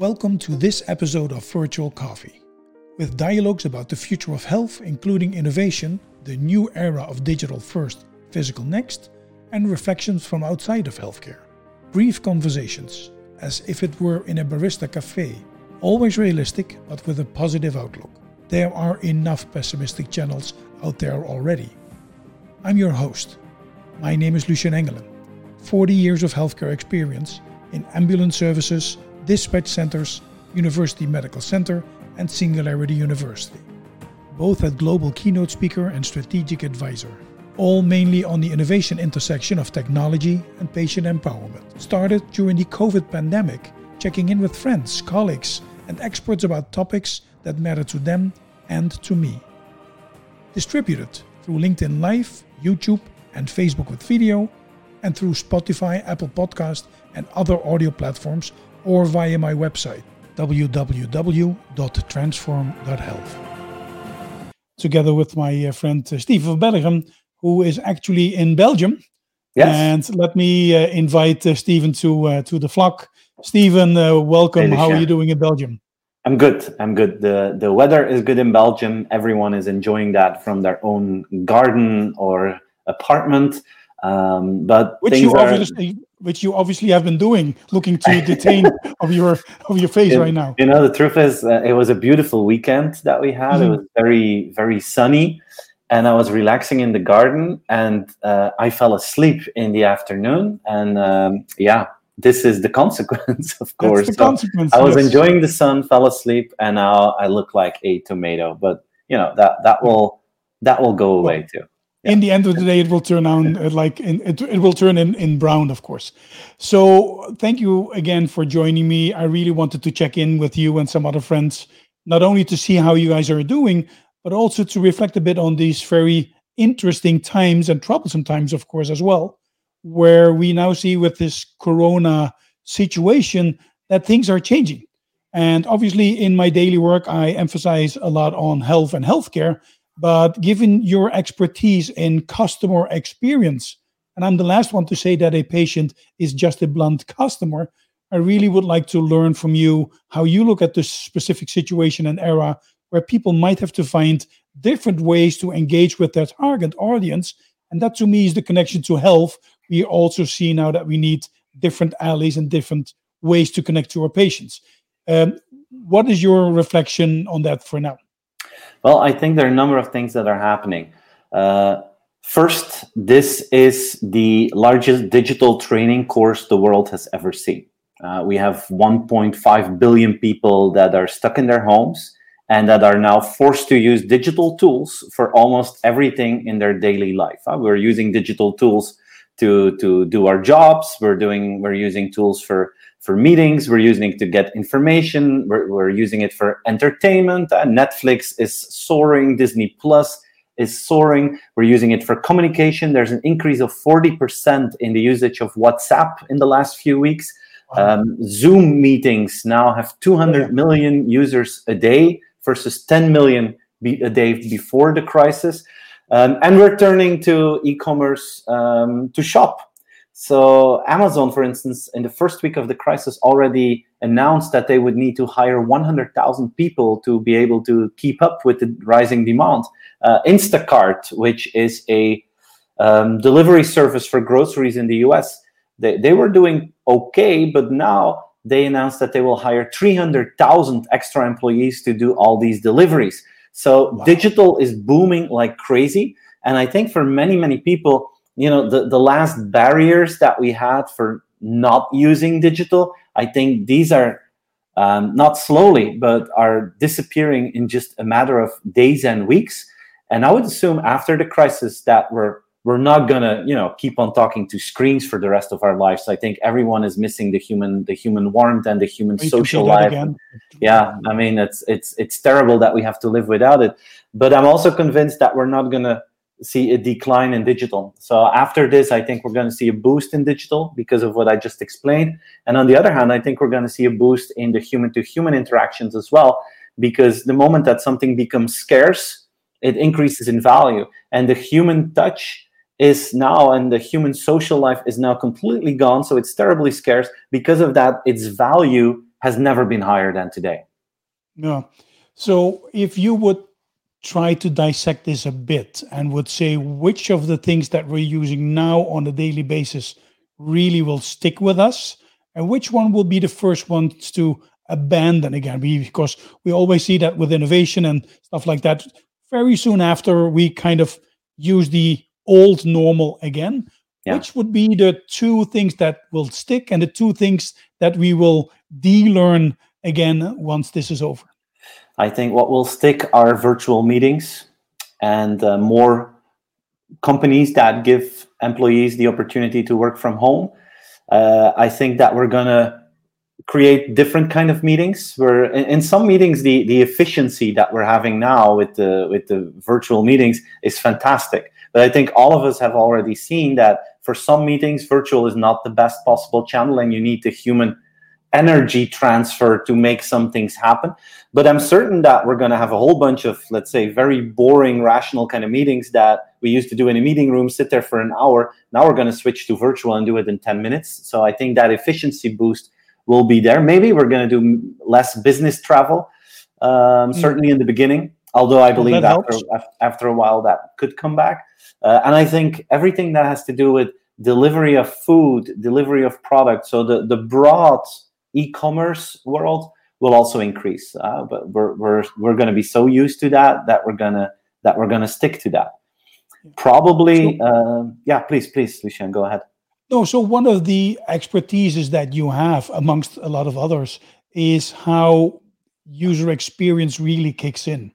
Welcome to this episode of Virtual Coffee, with dialogues about the future of health, including innovation, the new era of digital first, physical next, and reflections from outside of healthcare. Brief conversations, as if it were in a barista cafe, always realistic but with a positive outlook. There are enough pessimistic channels out there already. I'm your host. My name is Lucien Engelen. 40 years of healthcare experience in ambulance services, dispatch centers, University Medical Center, and Singularity University, both as global keynote speaker and strategic advisor, all mainly on the innovation intersection of technology and patient empowerment. Started during the COVID pandemic, checking in with friends, colleagues, and experts about topics that matter to them and to me. Distributed through LinkedIn Live, YouTube, and Facebook with video, and through Spotify, Apple Podcast, and other audio platforms, or via my website, www.transform.health. Together with my friend Stephen van Belleghem, who is actually in Belgium. Yes. And let me invite Stephen to the flock. Stephen, welcome. Hey, how are you doing in Belgium? I'm good. The weather is good in Belgium. Everyone is enjoying that from their own garden or apartment. Which you obviously have been doing, looking to detain of your face right now. You know, the truth is, it was a beautiful weekend that we had. Mm-hmm. It was very, very sunny, and I was relaxing in the garden, and I fell asleep in the afternoon. And this is the consequence, of course. That's the consequence. I was enjoying the sun, fell asleep, and now I look like a tomato. But you know that will go away too. Yeah. In the end of the day, it will turn on it will turn in brown, of course. So thank you again for joining me. I really wanted to check in with you and some other friends, not only to see how you guys are doing, but also to reflect a bit on these very interesting times and troublesome times, of course, as well, where we now see with this corona situation that things are changing. And obviously in my daily work, I emphasize a lot on health and healthcare. But given your expertise in customer experience, and I'm the last one to say that a patient is just a blunt customer, I really would like to learn from you how you look at this specific situation and era where people might have to find different ways to engage with their target audience. And that, to me, is the connection to health. We also see now that we need different alleys and different ways to connect to our patients. What is your reflection on that for now? Well, I think there are a number of things that are happening. First, this is the largest digital training course the world has ever seen. We have 1.5 billion people that are stuck in their homes and that are now forced to use digital tools for almost everything in their daily life. We're using digital tools to do our jobs. We're using tools for meetings, we're using it to get information, we're using it for entertainment. Netflix is soaring, Disney Plus is soaring. We're using it for communication. There's an increase of 40% in the usage of WhatsApp in the last few weeks. Wow. Zoom meetings now have 200 million users a day versus 10 million a day before the crisis. And we're turning to e-commerce to shop. So Amazon, for instance, in the first week of the crisis already announced that they would need to hire 100,000 people to be able to keep up with the rising demand. Instacart, which is a delivery service for groceries in the US, they were doing okay, but now they announced that they will hire 300,000 extra employees to do all these deliveries. So wow. Digital is booming like crazy. And I think for many, many people, you know, the last barriers that we had for not using digital, I think these are not slowly, but are disappearing in just a matter of days and weeks. And I would assume after the crisis that we're not going to, you know, keep on talking to screens for the rest of our lives. So I think everyone is missing the human warmth and the human social life. Yeah, I mean, it's terrible that we have to live without it. But I'm also convinced that we're not going to see a decline in digital. So after this, I think we're going to see a boost in digital because of what I just explained. And on the other hand, I think we're going to see a boost in the human-to-human interactions as well, because the moment that something becomes scarce, it increases in value. And the human touch is now, and the human social life is now completely gone. So it's terribly scarce. Because of that, its value has never been higher than today. No. So if you would try to dissect this a bit and would say which of the things that we're using now on a daily basis really will stick with us, and which one will be the first ones to abandon again, because we always see that with innovation and stuff like that. Very soon after, we kind of use the old normal again, yeah. Which would be the two things that will stick and the two things that we will de-learn again once this is over? I think what will stick are virtual meetings and more companies that give employees the opportunity to work from home. I think that we're going to create different kind of meetings where in some meetings, the efficiency that we're having now with the virtual meetings is fantastic. But I think all of us have already seen that for some meetings, virtual is not the best possible channel, and you need the human energy transfer to make some things happen. But I'm certain that we're going to have a whole bunch of, let's say, very boring, rational kind of meetings that we used to do in a meeting room, sit there for an hour. Now we're going to switch to virtual and do it in 10 minutes. So I think that efficiency boost will be there. Maybe we're going to do less business travel, certainly in the beginning, although I believe after a while that could come back. And I think everything that has to do with delivery of food, delivery of products, so the broad e-commerce world will also increase. But we're going to be so used to that we're going to stick to that. Probably, please, Lucien, go ahead. No, so one of the expertises that you have amongst a lot of others is how user experience really kicks in.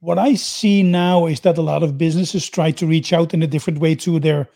What I see now is that a lot of businesses try to reach out in a different way to their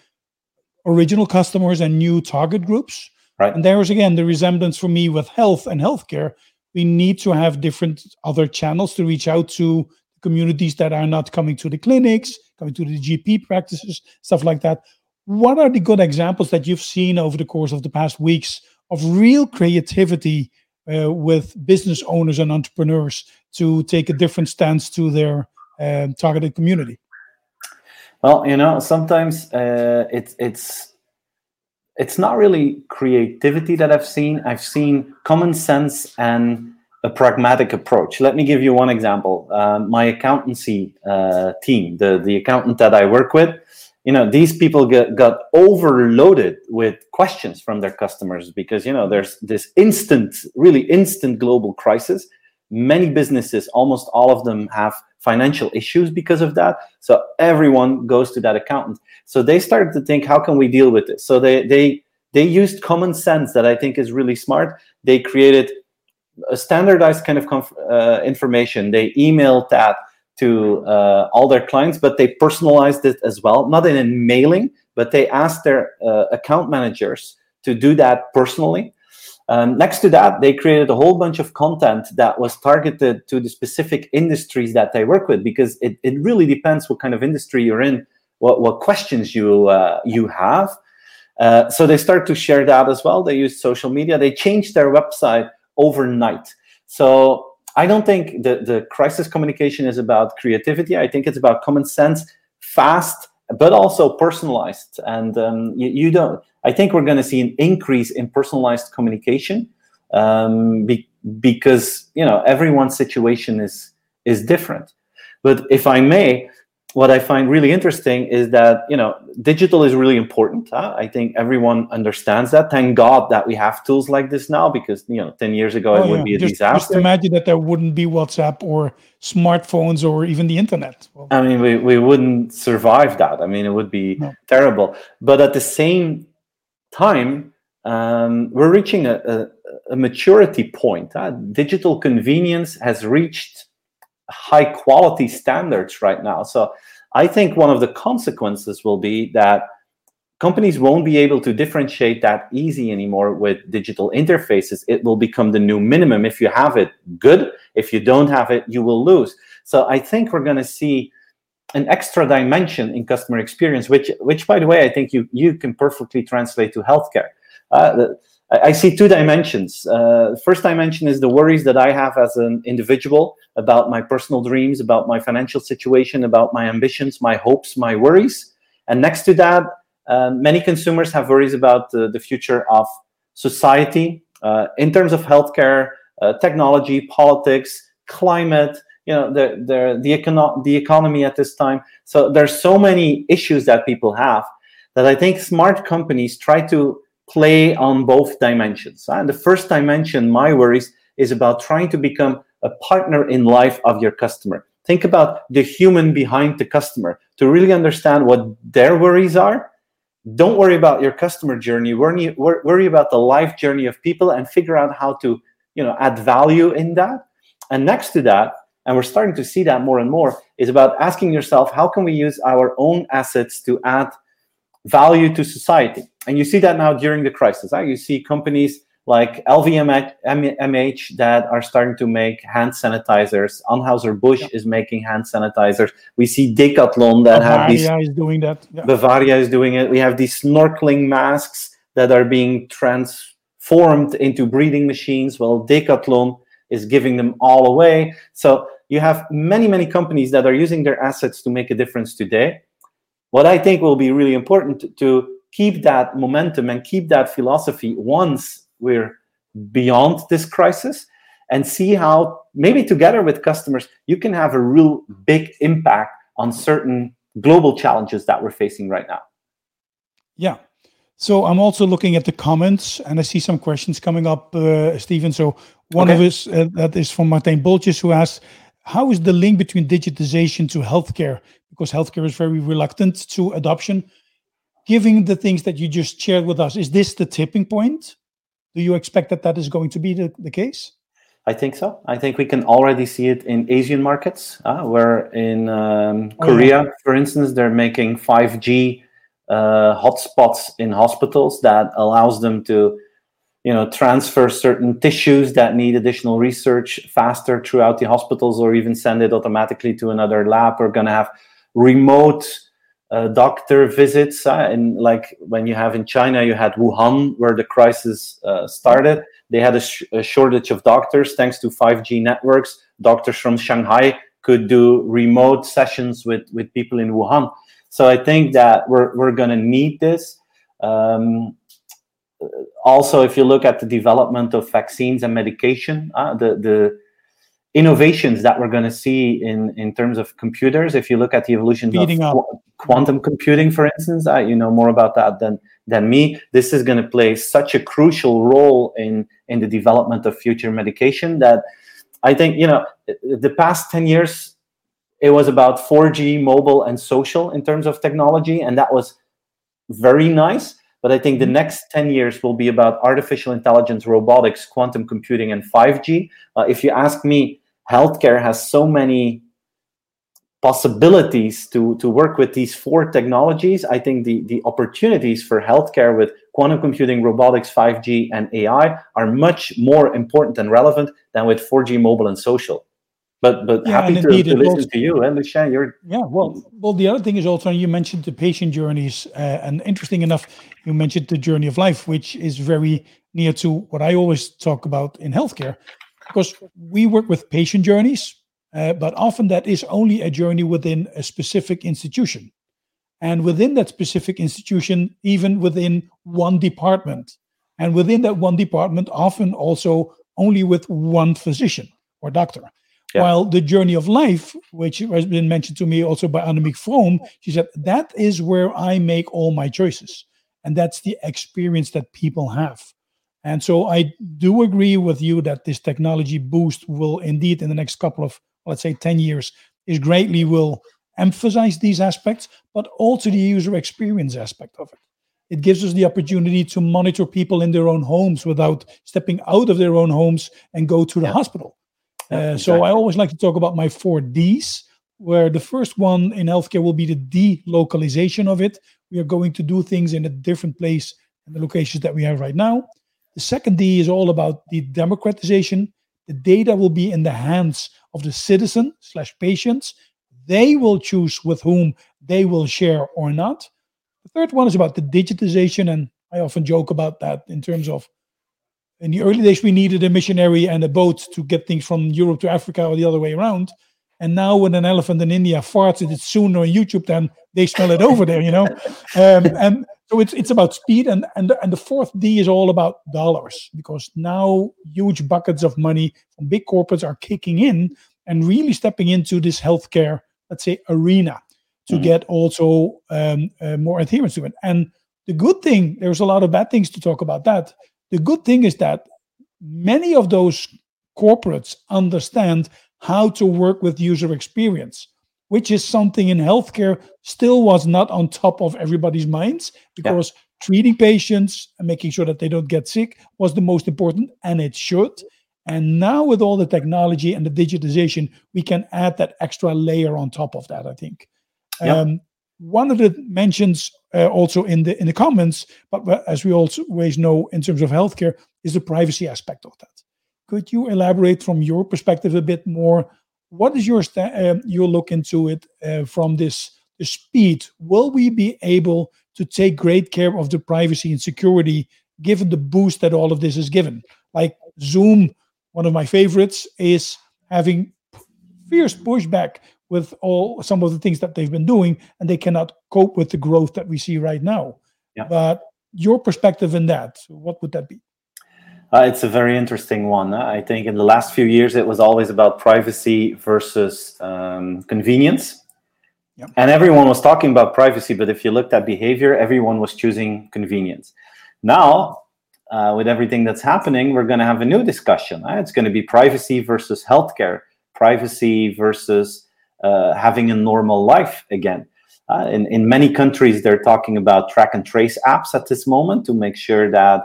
original customers and new target groups. Right. And there is, again, the resemblance for me with health and healthcare. We need to have different other channels to reach out to communities that are not coming to the clinics, coming to the GP practices, stuff like that. What are the good examples that you've seen over the course of the past weeks of real creativity with business owners and entrepreneurs to take a different stance to their targeted community? Well, sometimes it's not really creativity that I've seen. I've seen common sense and a pragmatic approach. Let me give you one example. My accountancy team, the accountant that I work with, these people got overloaded with questions from their customers because, there's this really instant global crisis. Many businesses, almost all of them, have financial issues because of that. So everyone goes to that accountant. So they started to think, how can we deal with this? So they used common sense that I think is really smart. They created a standardized kind of information. They emailed that to all their clients, but they personalized it as well, not in a mailing, but they asked their account managers to do that personally. Next to that, they created a whole bunch of content that was targeted to the specific industries that they work with, because it really depends what kind of industry you're in, what questions you have. So they start to share that as well. They used social media. They changed their website overnight. So I don't think the crisis communication is about creativity. I think it's about common sense, fast, but also personalized. And I think we're going to see an increase in personalized communication because everyone's situation is different. But if I may, what I find really interesting is that digital is really important. I think everyone understands that. Thank God that we have tools like this now, because 10 years ago it would be a disaster. Just imagine that there wouldn't be WhatsApp or smartphones or even the internet. Well, I mean, we wouldn't survive that. I mean, it would be terrible. But at the same time, we're reaching a maturity point. Digital convenience has reached high quality standards right now. So I think one of the consequences will be that companies won't be able to differentiate that easy anymore with digital interfaces. It will become the new minimum. If you have it, good. If you don't have it, you will lose. So I think we're going to see an extra dimension in customer experience, which by the way, I think you can perfectly translate to healthcare. I see two dimensions. First dimension is the worries that I have as an individual about my personal dreams, about my financial situation, about my ambitions, my hopes, my worries. And next to that, many consumers have worries about the future of society, In terms of healthcare, technology, politics, climate, you know, the economy at this time. So there's so many issues that people have that I think smart companies try to play on both dimensions. And the first dimension, my worries, is about trying to become a partner in life of your customer. Think about the human behind the customer to really understand what their worries are. Don't worry about your customer journey. Worry about the life journey of people and figure out how to, you know, add value in that. And next to that, and we're starting to see that more and more, is about asking yourself, how can we use our own assets to add value to society? And you see that now during the crisis. You see companies like LVMH that are starting to make hand sanitizers. Anheuser-Busch is making hand sanitizers. We see Decathlon that have these... Bavaria is doing that. Yeah. Bavaria is doing it. We have these snorkeling masks that are being transformed into breathing machines. Well, Decathlon is giving them all away. So you have many, many companies that are using their assets to make a difference today. What I think will be really important to keep that momentum and keep that philosophy once we're beyond this crisis, and see how maybe together with customers, you can have a real big impact on certain global challenges that we're facing right now. Yeah. So I'm also looking at the comments and I see some questions coming up, Stephen. So one of us, that is from Martin Boltjes, who asked, how is the link between digitization to healthcare? Because healthcare is very reluctant to adoption. Given the things that you just shared with us, is this the tipping point? Do you expect that that is going to be the case? I think so. I think we can already see it in Asian markets. Where in Korea, for instance, they're making 5G hotspots in hospitals that allows them to, you know, transfer certain tissues that need additional research faster throughout the hospitals, or even send it automatically to another lab. We're going to have remote doctor visits, and like when you have in China, you had Wuhan, where the crisis started. They had a shortage of doctors. Thanks to 5G networks, doctors from Shanghai could do remote sessions with people in Wuhan. So I think that we're going to need this. Also, if you look at the development of vaccines and medication, the innovations that we're going to see in terms of computers, if you look at the evolution of quantum computing, for instance, you know more about that than me. This is going to play such a crucial role in the development of future medication that I think, you know, the past 10 years, it was about 4G, mobile, and social in terms of technology, and that was very nice. But I think the next 10 years will be about artificial intelligence, robotics, quantum computing, and 5G. If you ask me, healthcare has so many possibilities to work with these four technologies. I think the opportunities for healthcare with quantum computing, robotics, 5G, and AI are much more important and relevant than with 4G, mobile, and social. But yeah, happy to listen to you, Lucien. Well, the other thing is also, you mentioned the patient journeys, and interesting enough, you mentioned the journey of life, which is very near to what I always talk about in healthcare. Because we work with patient journeys, but often that is only a journey within a specific institution. And within that specific institution, even within one department. And within that one department, often also only with one physician or doctor. Yeah. While the journey of life, which has been mentioned to me also by Annemiek From, she said, that is where I make all my choices. And that's the experience that people have. And so I do agree with you that this technology boost will indeed in the next couple of, let's say 10 years, is greatly will emphasize these aspects, but also the user experience aspect of it. It gives us the opportunity to monitor people in their own homes without stepping out of their own homes and go to the hospital. Exactly. So I always like to talk about my 4 Ds, where the first one in healthcare will be the delocalization of it. We are going to do things in a different place than the locations that we have right now. The second D is all about the democratization. The data will be in the hands of the citizen/patients. They will choose with whom they will share or not. The third one is about the digitization, and I often joke about that in terms of, in the early days, we needed a missionary and a boat to get things from Europe to Africa or the other way around. And now when an elephant in India farts, it's sooner on YouTube than they smell it over there, you know. And so it's about speed. And the fourth D is all about dollars, because now huge buckets of money from big corporates are kicking in and really stepping into this healthcare, let's say, arena to get also more adherence to it. And the good thing, there's a lot of bad things to talk about that. The good thing is that many of those corporates understand how to work with user experience, which is something in healthcare still was not on top of everybody's minds, because treating patients and making sure that they don't get sick was the most important, and it should. And now with all the technology and the digitization, we can add that extra layer on top of that, I think. One of the mentions also in the comments, but as we always know in terms of healthcare, is the privacy aspect of that. Could you elaborate from your perspective a bit more? What is your look into it from this speed? Will we be able to take great care of the privacy and security given the boost that all of this is given? Like Zoom, one of my favorites, is having fierce pushback with some of the things that they've been doing, and they cannot cope with the growth that we see right now. Yeah. But your perspective in that, what would that be? It's a very interesting one. I think in the last few years, it was always about privacy versus convenience. Yep. And everyone was talking about privacy, but if you looked at behavior, everyone was choosing convenience. Now, with everything that's happening, we're going to have a new discussion. It's going to be privacy versus healthcare, privacy versus having a normal life again. In many countries, they're talking about track and trace apps at this moment to make sure that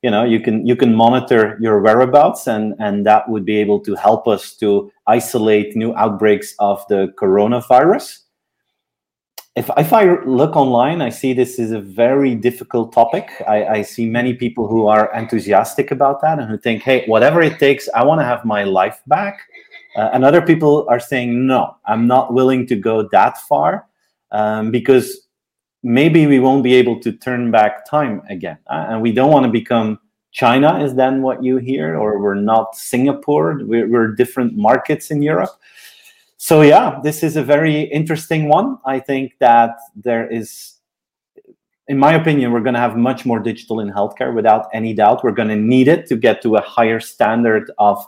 you can monitor your whereabouts, and that would be able to help us to isolate new outbreaks of the coronavirus. If I look online, I see this is a very difficult topic. I see many people who are enthusiastic about that and who think, hey, whatever it takes, I want to have my life back. And other people are saying, no, I'm not willing to go that far because maybe we won't be able to turn back time again. And we don't want to become China, is then what you hear, or we're not Singapore. We're different markets in Europe. So yeah, this is a very interesting one. I think that there is, in my opinion, we're going to have much more digital in healthcare without any doubt. We're going to need it to get to a higher standard of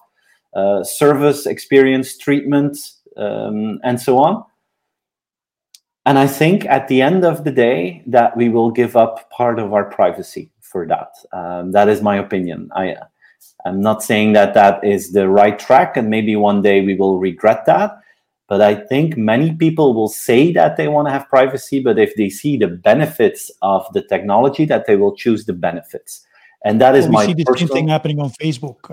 service, experience, treatment, and so on. And I think at the end of the day that we will give up part of our privacy for that. That is my opinion. I'm not saying that is the right track, and maybe one day we will regret that. But I think many people will say that they want to have privacy, but if they see the benefits of the technology, that they will choose the benefits. And that is my personal... We see the same thing happening on Facebook.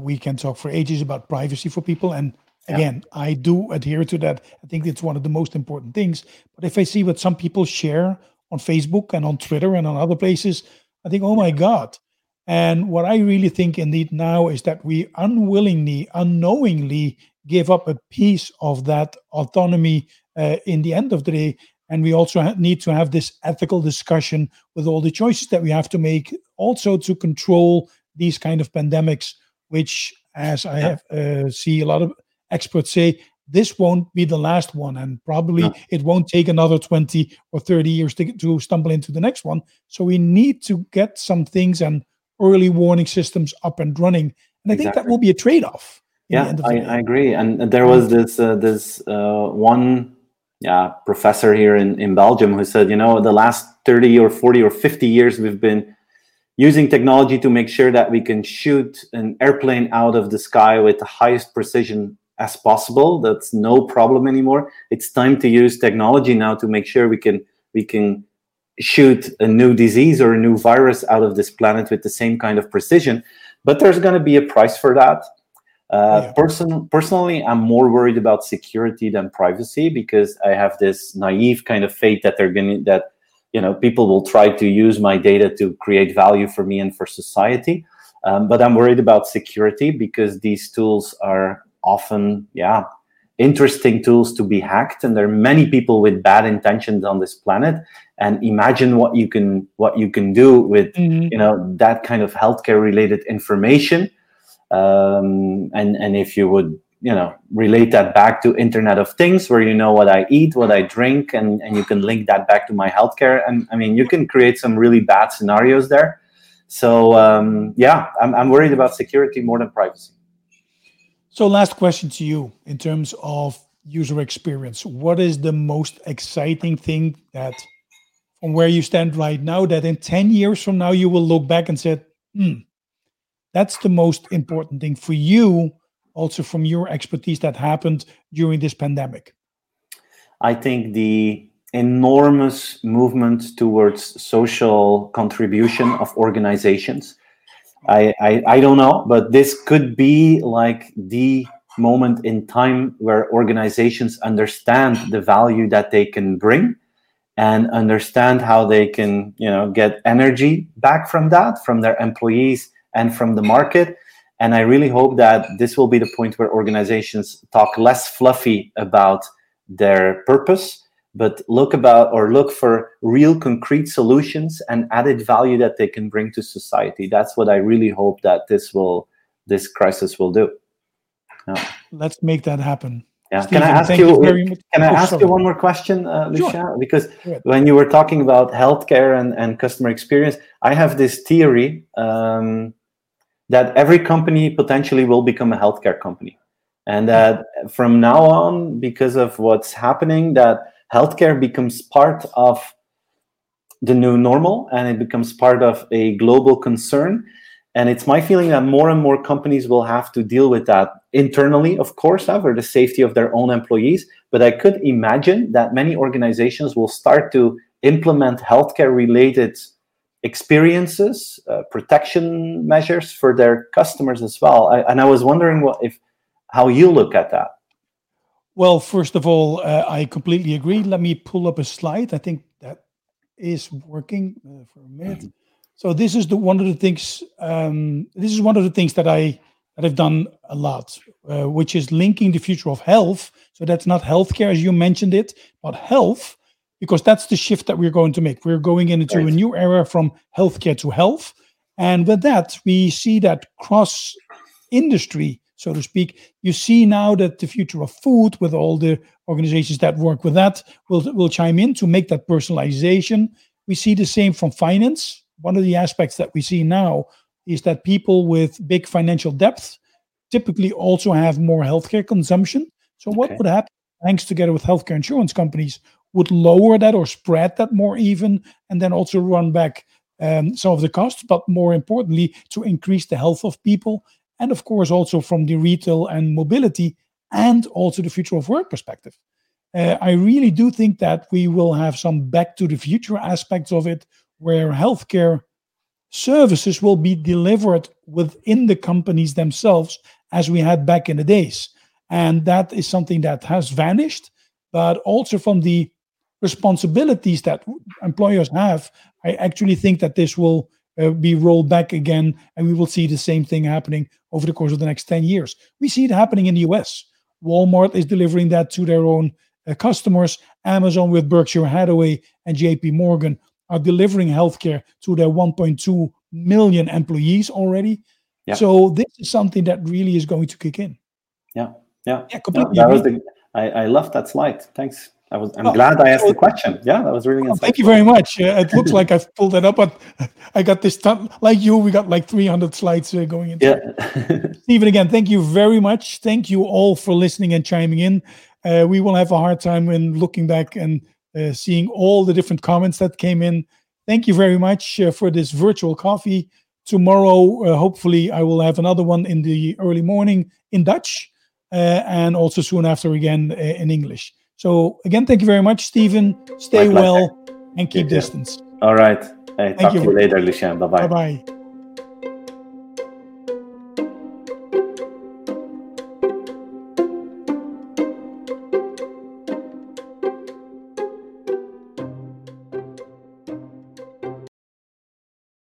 We can talk for ages about privacy for people, and again, I do adhere to that. I think it's one of the most important things. But if I see what some people share on Facebook and on Twitter and on other places, I think, oh my God. And what I really think indeed now is that we unwillingly, unknowingly give up a piece of that autonomy in the end of the day. And we also need to have this ethical discussion with all the choices that we have to make also to control these kind of pandemics, which, as I have see a lot of experts say, this won't be the last one, and probably it won't take another 20 or 30 years to stumble into the next one. So we need to get some things and early warning systems up and running. And I think that will be a trade-off. Yeah, I agree. And there was this one professor here in Belgium who said, the last 30 or 40 or 50 years we've been using technology to make sure that we can shoot an airplane out of the sky with the highest precision as possible. That's no problem anymore. It's time to use technology now to make sure we can shoot a new disease or a new virus out of this planet with the same kind of precision. But there's going to be a price for that. Personally, I'm more worried about security than privacy, because I have this naive kind of faith that they're going to, that people will try to use my data to create value for me and for society. But I'm worried about security, because these tools are often, interesting tools to be hacked, and there are many people with bad intentions on this planet. And imagine what you can do with that kind of healthcare related information. And if you would relate that back to Internet of Things, where you know what I eat, what I drink, and you can link that back to my healthcare. And I mean, you can create some really bad scenarios there. So I'm worried about security more than privacy. So last question to you in terms of user experience. What is the most exciting thing that from where you stand right now that in 10 years from now you will look back and say, that's the most important thing for you, also from your expertise that happened during this pandemic? I think the enormous movement towards social contribution of organizations. I don't know, but this could be like the moment in time where organizations understand the value that they can bring and understand how they can, get energy back from that, from their employees and from the market. And I really hope that this will be the point where organizations talk less fluffy about their purpose, but look for real concrete solutions and added value that they can bring to society. That's what I really hope that this crisis will do. Yeah. Let's make that happen. Yeah. Stephen, can I ask you one more question, Lucien? Sure. Because when you were talking about healthcare and customer experience, I have this theory that every company potentially will become a healthcare company. And that from now on, because of what's happening, that healthcare becomes part of the new normal and it becomes part of a global concern. And it's my feeling that more and more companies will have to deal with that internally, of course, for the safety of their own employees. But I could imagine that many organizations will start to implement healthcare-related experiences, protection measures for their customers as well. I was wondering how you look at that. Well, first of all, I completely agree. Let me pull up a slide. I think that is working for a minute. Mm-hmm. So this is one of the things that I've done a lot, which is linking the future of health. So that's not healthcare as you mentioned it, but health, because that's the shift that we're going to make. We're going into a new era from healthcare to health. And with that, we see that cross industry, so to speak, you see now that the future of food with all the organizations that work with that will chime in to make that personalization. We see the same from finance. One of the aspects that we see now is that people with big financial depth typically also have more healthcare consumption. So what would happen? Banks together with healthcare insurance companies would lower that or spread that more even, and then also run back some of the costs, but more importantly, to increase the health of people. And of course, also from the retail and mobility and also the future of work perspective. I really do think that we will have some back to the future aspects of it, where healthcare services will be delivered within the companies themselves as we had back in the days. And that is something that has vanished, but also from the responsibilities that employers have, I actually think that this will be rolled back again, and we will see the same thing happening over the course of the next 10 years. We see it happening in the US. Walmart is delivering that to their own customers. Amazon with Berkshire Hathaway and J.P. Morgan are delivering healthcare to their 1.2 million employees already. Yeah. So this is something that really is going to kick in. Yeah, completely. I love that slide. Thanks. I'm glad I asked the question. Yeah, that was really insightful. Thank you very much. It looks like I've pulled that up, but I got this time. Like you, we got like 300 slides going into it. Stephen, again, thank you very much. Thank you all for listening and chiming in. We will have a hard time when looking back and seeing all the different comments that came in. Thank you very much for this virtual coffee. Tomorrow, hopefully, I will have another one in the early morning in Dutch and also soon after again in English. So again, thank you very much, Stephen. Stay well and keep distance. All right. Hey, talk to you later, Lucien. Bye-bye.